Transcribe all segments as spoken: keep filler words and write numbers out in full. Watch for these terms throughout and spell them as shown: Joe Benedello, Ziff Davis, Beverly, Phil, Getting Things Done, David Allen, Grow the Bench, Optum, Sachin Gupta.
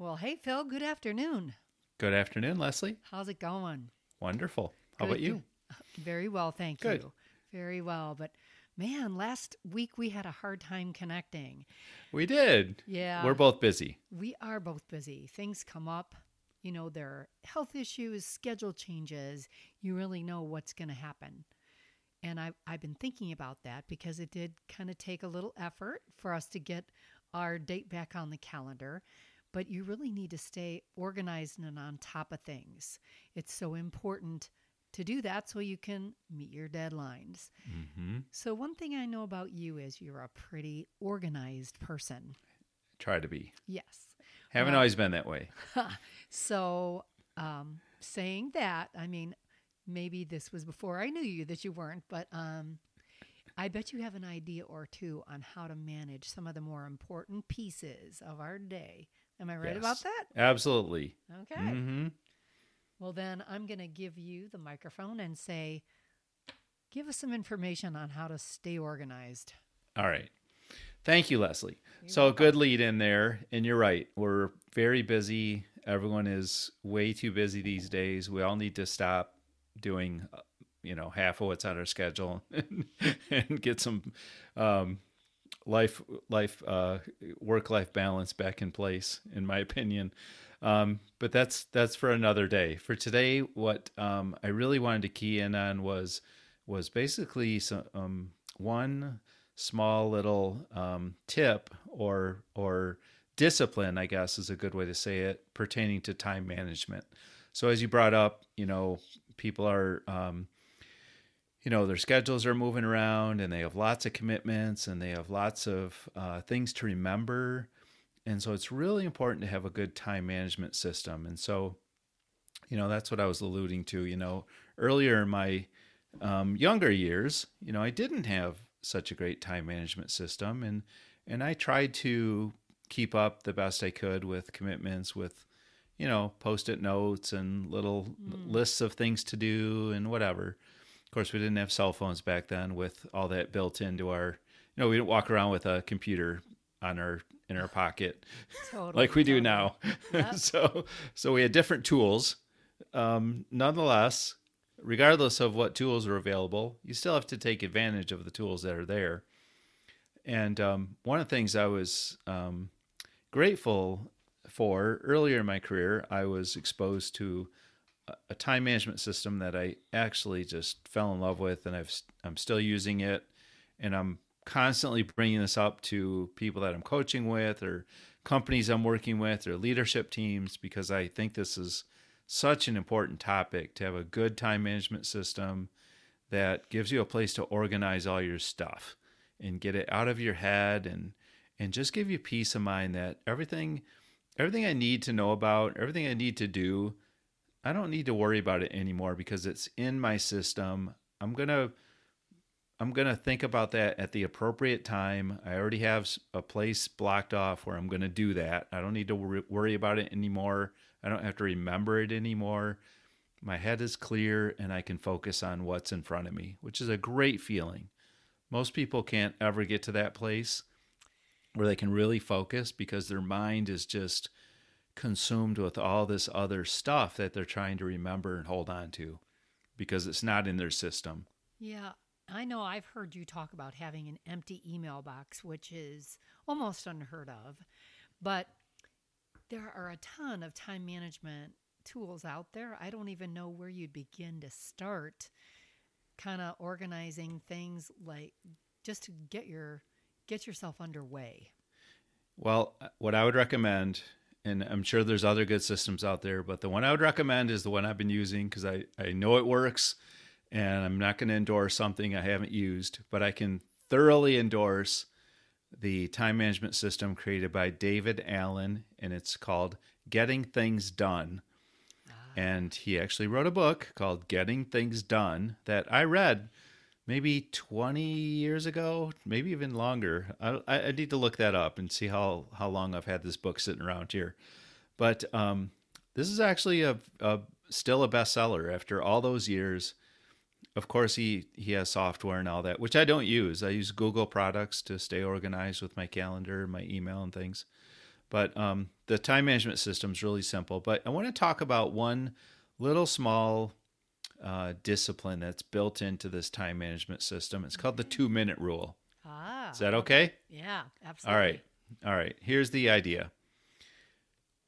Well, hey, Phil, good afternoon. Good afternoon, Leslie. How's it going? Wonderful. How good. About you? Very well, thank good. you. Very well. But man, last week we had a hard time connecting. We did. Yeah. We're both busy. We are both busy. Things come up. You know, there are health issues, schedule changes. You really know what's going to happen. And I've, I've been thinking about that because it did kind of take a little effort for us to get our date back on the calendar. But you really need to stay organized and on top of things. It's so important to do that so you can meet your deadlines. Mm-hmm. So one thing I know about you is you're a pretty organized person. Try to be. Yes. Haven't well, always been that way. So um, saying that, I mean, maybe this was before I knew you that you weren't, but um, I bet you have an idea or two on how to manage some of the more important pieces of our day. Am I right yes, about that? Absolutely. Okay. Mm-hmm. Well, then I'm going to give you the microphone and say, give us some information on how to stay organized. All right. Thank you, Leslie. You're so welcome. Good lead in there. And you're right. We're very busy. Everyone is way too busy these days. We all need to stop doing, you know, half of what's on our schedule and, and get some um, life, life, uh, work-life balance back in place, in my opinion. Um, but that's, that's for another day. For today, what um, I really wanted to key in on was, was basically some um, one small little um, tip or or discipline, I guess is a good way to say it, pertaining to time management. So as you brought up, you know, people are, um, you know, their schedules are moving around and they have lots of commitments and they have lots of uh, things to remember. And so it's really important to have a good time management system. And so, you know, that's what I was alluding to, you know, earlier in my um, younger years, you know, I didn't have such a great time management system. And, and I tried to keep up the best I could with commitments, with, you know, post-it notes and little mm. lists of things to do and whatever. Of course, we didn't have cell phones back then with all that built into our, you know, we didn't walk around with a computer on our, in our pocket totally, like we totally. do now. Yep. So, so we had different tools. Um, nonetheless, regardless of what tools are available, you still have to take advantage of the tools that are there. And um, one of the things I was um, grateful for earlier in my career, I was exposed to a time management system that I actually just fell in love with, and I've, I'm still using it. And I'm constantly bringing this up to people that I'm coaching with or companies I'm working with or leadership teams, because I think this is such an important topic, to have a good time management system that gives you a place to organize all your stuff and get it out of your head and and just give you peace of mind that everything everything I need to know about, everything I need to do, I don't need to worry about it anymore because it's in my system. I'm going to I'm going to think about that at the appropriate time. I already have a place blocked off where I'm going to do that. I don't need to worry about it anymore. I don't have to remember it anymore. My head is clear and I can focus on what's in front of me, which is a great feeling. Most people can't ever get to that place where they can really focus because their mind is just consumed with all this other stuff that they're trying to remember and hold on to because it's not in their system. Yeah, I know I've heard you talk about having an empty email box, which is almost unheard of, but there are a ton of time management tools out there. I don't even know where you'd begin to start kind of organizing things, like just to get your get yourself underway. Well, what I would recommend, and I'm sure there's other good systems out there, but the one I would recommend is the one I've been using because I, I know it works, and I'm not going to endorse something I haven't used, but I can thoroughly endorse the time management system created by David Allen, and it's called Getting Things Done. Ah. And he actually wrote a book called Getting Things Done that I read maybe twenty years ago, maybe even longer. I, I need to look that up and see how, how long I've had this book sitting around here. But um, this is actually a, a still a bestseller after all those years. Of course, he, he has software and all that, which I don't use. I use Google products to stay organized with my calendar, my email and things. But um, the time management system is really simple. But I want to talk about one little small uh, discipline that's built into this time management system. It's called the two-minute rule. Ah. Is that okay? Yeah, absolutely. All right. All right. Here's the idea.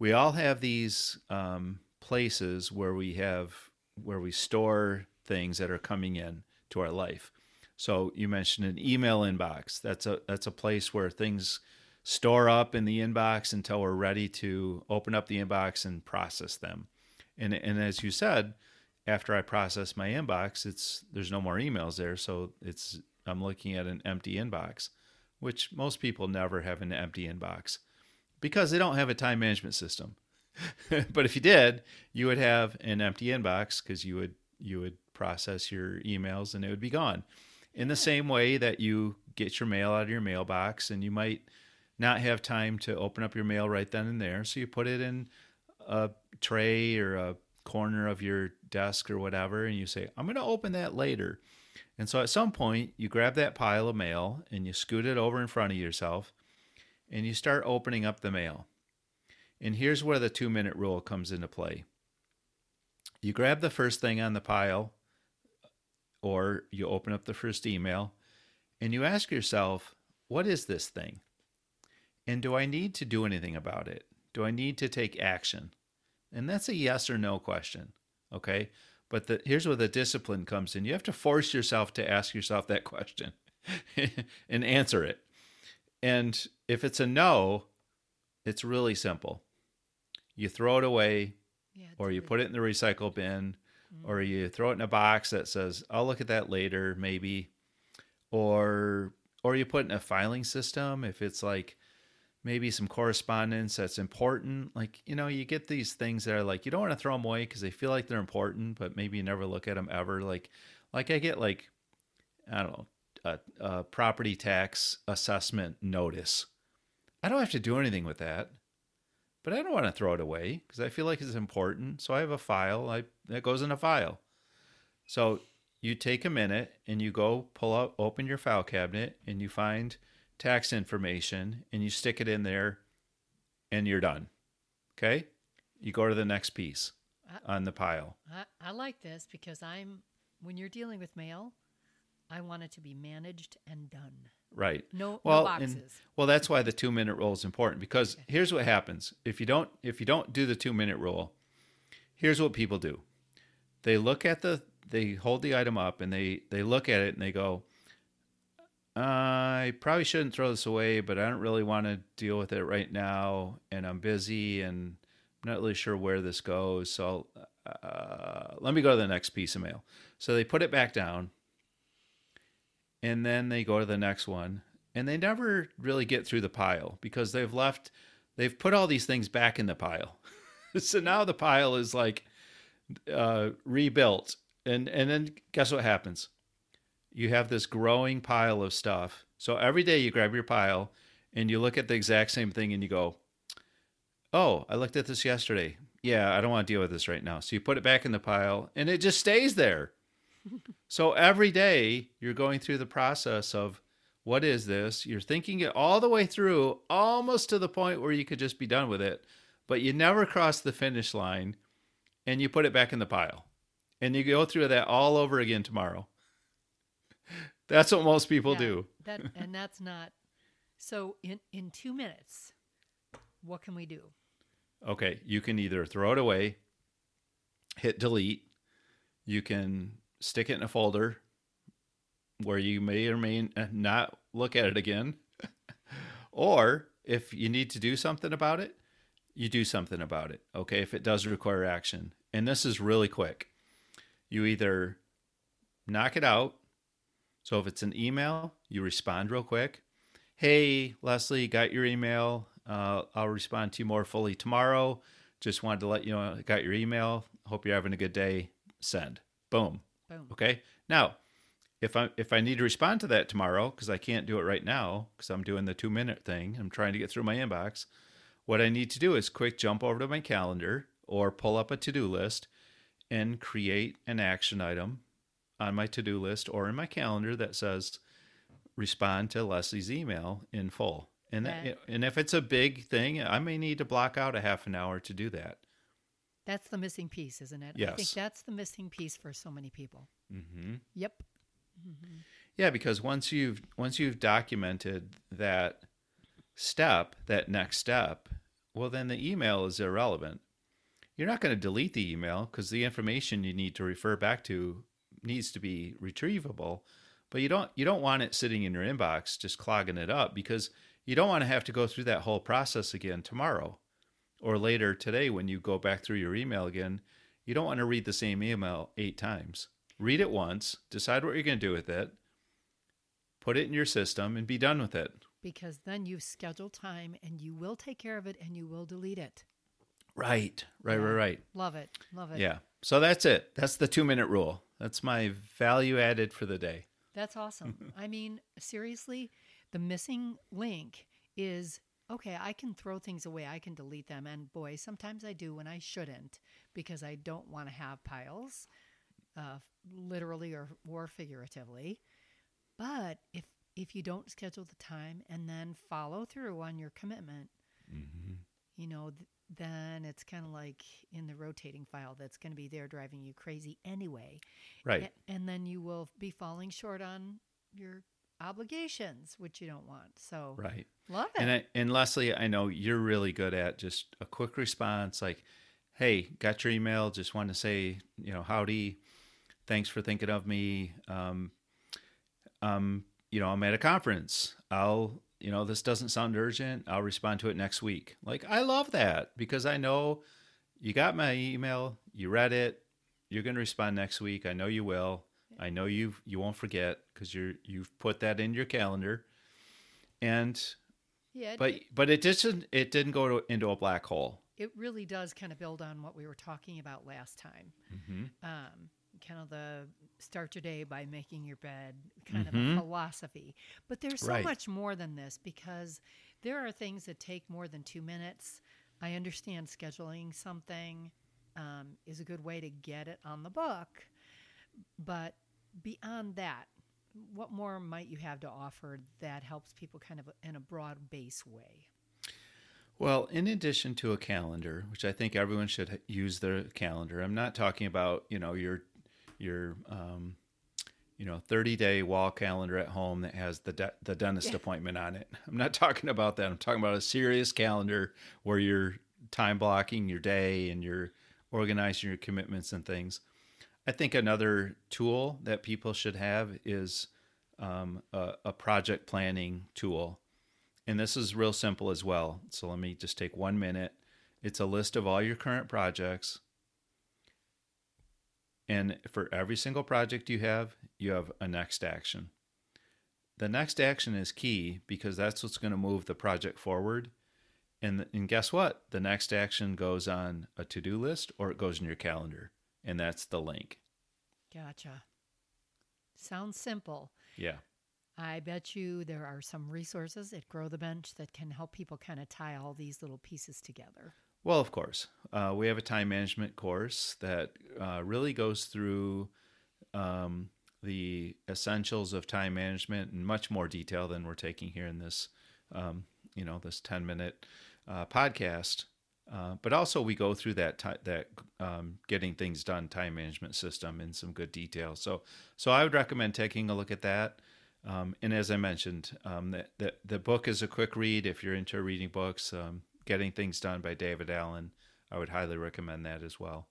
We all have these um, places where we have where we store things that are coming in to our life. So you mentioned an email inbox. That's a that's a place where things store up in the inbox until we're ready to open up the inbox and process them. And and as you said, after I process my inbox, it's there's no more emails there, so it's I'm looking at an empty inbox, which most people never have an empty inbox because they don't have a time management system. But if you did, you would have an empty inbox because you would you would process your emails and it would be gone. In the same way that you get your mail out of your mailbox and you might not have time to open up your mail right then and there, so you put it in a tray or a corner of your desk or whatever, and you say, I'm going to open that later. And so at some point, you grab that pile of mail and you scoot it over in front of yourself and you start opening up the mail. And here's where the two-minute rule comes into play. You grab the first thing on the pile, or you open up the first email, and you ask yourself, what is this thing? And do I need to do anything about it? Do I need to take action? And that's a yes or no question, okay? But the, here's where the discipline comes in. You have to force yourself to ask yourself that question and answer it. And if it's a no, it's really simple. You throw it away, yeah, or you really put it in the recycle bin, mm-hmm. or you throw it in a box that says, I'll look at that later, maybe. Or or you put it in a filing system if it's like maybe some correspondence that's important. Like, you know, you get these things that are like, you don't want to throw them away because they feel like they're important, but maybe you never look at them ever. Like, like I get like, I don't know, a, a property tax assessment notice. I don't have to do anything with that, but I don't want to throw it away because I feel like it's important. So I have a file I, that goes in a file. So you take a minute and you go pull out, open your file cabinet and you find tax information and you stick it in there and you're done. Okay? You go to the next piece I, on the pile. I, I like this because I'm, when you're dealing with mail, I want it to be managed and done. Right. No, well, no boxes. And, well, that's why the two-minute rule is important because okay. Here's what happens. If you don't if you don't do the two-minute rule, here's what people do. They look at the they hold the item up and they they look at it and they go, I probably shouldn't throw this away, but I don't really want to deal with it right now and I'm busy and I'm not really sure where this goes. So uh, let me go to the next piece of mail. So they put it back down. And then they go to the next one, and they never really get through the pile because they've left, they've put all these things back in the pile. So now the pile is like uh, rebuilt. And, and then guess what happens? You have this growing pile of stuff. So every day you grab your pile and you look at the exact same thing and you go, oh, I looked at this yesterday. Yeah, I don't want to deal with this right now. So you put it back in the pile and it just stays there. So every day you're going through the process of what is this? You're thinking it all the way through, almost to the point where you could just be done with it, but you never cross the finish line and you put it back in the pile and you go through that all over again tomorrow. That's what most people yeah, do. That, and that's not, so in, in two minutes, what can we do? Okay. You can either throw it away, hit delete. You can stick it in a folder where you may or may not look at it again. Or if you need to do something about it, you do something about it. Okay. If it does require action. And this is really quick. You either knock it out. So if it's an email, you respond real quick. Hey, Leslie, got your email. Uh, I'll respond to you more fully tomorrow. Just wanted to let you know I got your email. Hope you're having a good day. Send. Boom. Okay. Now, if I if I need to respond to that tomorrow because I can't do it right now because I'm doing the two minute thing, I'm trying to get through my inbox. What I need to do is quick jump over to my calendar or pull up a to do list and create an action item on my to do list or in my calendar that says respond to Leslie's email in full, And yeah. that, and if it's a big thing, I may need to block out a half an hour to do that. That's the missing piece, isn't it? Yes. I think that's the missing piece for so many people. Mm-hmm. Yep. Mm-hmm. Yeah, because once you've once you've documented that step, that next step, well, then the email is irrelevant. You're not going to delete the email because the information you need to refer back to needs to be retrievable, but you don't you don't want it sitting in your inbox just clogging it up, because you don't want to have to go through that whole process again tomorrow or later today when you go back through your email again. You don't want to read the same email eight times. Read it once, decide what you're going to do with it, put it in your system, and be done with it. Because then you've scheduled time, and you will take care of it, and you will delete it. Right, right, yeah. right, right. Love it, love it. Yeah, so that's it. That's the two-minute rule. That's my value added for the day. That's awesome. I mean, seriously, the missing link is, okay, I can throw things away. I can delete them. And boy, sometimes I do when I shouldn't, because I don't want to have piles, uh, literally or, or figuratively. But if if you don't schedule the time and then follow through on your commitment, mm-hmm. you know, th- then it's kind of like in the rotating file that's going to be there driving you crazy anyway. Right. A- and then you will be falling short on your obligations, which you don't want. So right. Love it. And, I, and Leslie, I know you're really good at just a quick response, like, hey, got your email. Just want to say, you know, howdy. Thanks for thinking of me. Um, um, you know, I'm at a conference. I'll, you know, this doesn't sound urgent. I'll respond to it next week. Like, I love that, because I know you got my email, you read it, you're going to respond next week. I know you will. I know you you won't forget, because you're you've put that in your calendar, and yeah, but it, but it didn't it didn't go to, into a black hole. It really does kind of build on what we were talking about last time, mm-hmm. um, kind of the start your day by making your bed kind mm-hmm. of a philosophy. But there's so right. much more than this, because there are things that take more than two minutes. I understand scheduling something um, is a good way to get it on the book, but beyond that, what more might you have to offer that helps people kind of in a broad base way? Well, in addition to a calendar, which I think everyone should use their calendar, I'm not talking about, you know, your, your, um, you know, thirty day wall calendar at home that has the, de- the dentist yeah. appointment on it. I'm not talking about that. I'm talking about a serious calendar where you're time blocking your day and you're organizing your commitments and things. I think another tool that people should have is um, a, a project planning tool. And this is real simple as well. So let me just take one minute. It's a list of all your current projects. And for every single project you have, you have a next action. The next action is key, because that's what's going to move the project forward. And, and guess what? The next action goes on a to-do list, or it goes in your calendar. And that's the link. Gotcha. Sounds simple. Yeah. I bet you there are some resources at Grow the Bench that can help people kind of tie all these little pieces together. Well, of course. Uh, we have a time management course that uh, really goes through um, the essentials of time management in much more detail than we're taking here in this, um, you know, this ten-minute uh, podcast. Uh, but also we go through that t- that um, Getting Things Done time management system in some good detail. So so I would recommend taking a look at that. Um, and as I mentioned, um, the, the, the book is a quick read if you're into reading books. Um, Getting Things Done by David Allen. I would highly recommend that as well.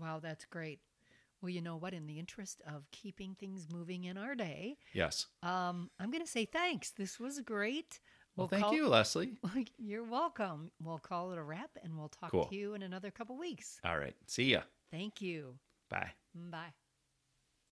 Wow, that's great. Well, you know what? In the interest of keeping things moving in our day, yes. Um, I'm going to say thanks. This was great. Well, we'll thank call, you, Leslie. You're welcome. We'll call it a wrap, and we'll talk cool. to you in another couple weeks. All right. See ya. Thank you. Bye. Bye.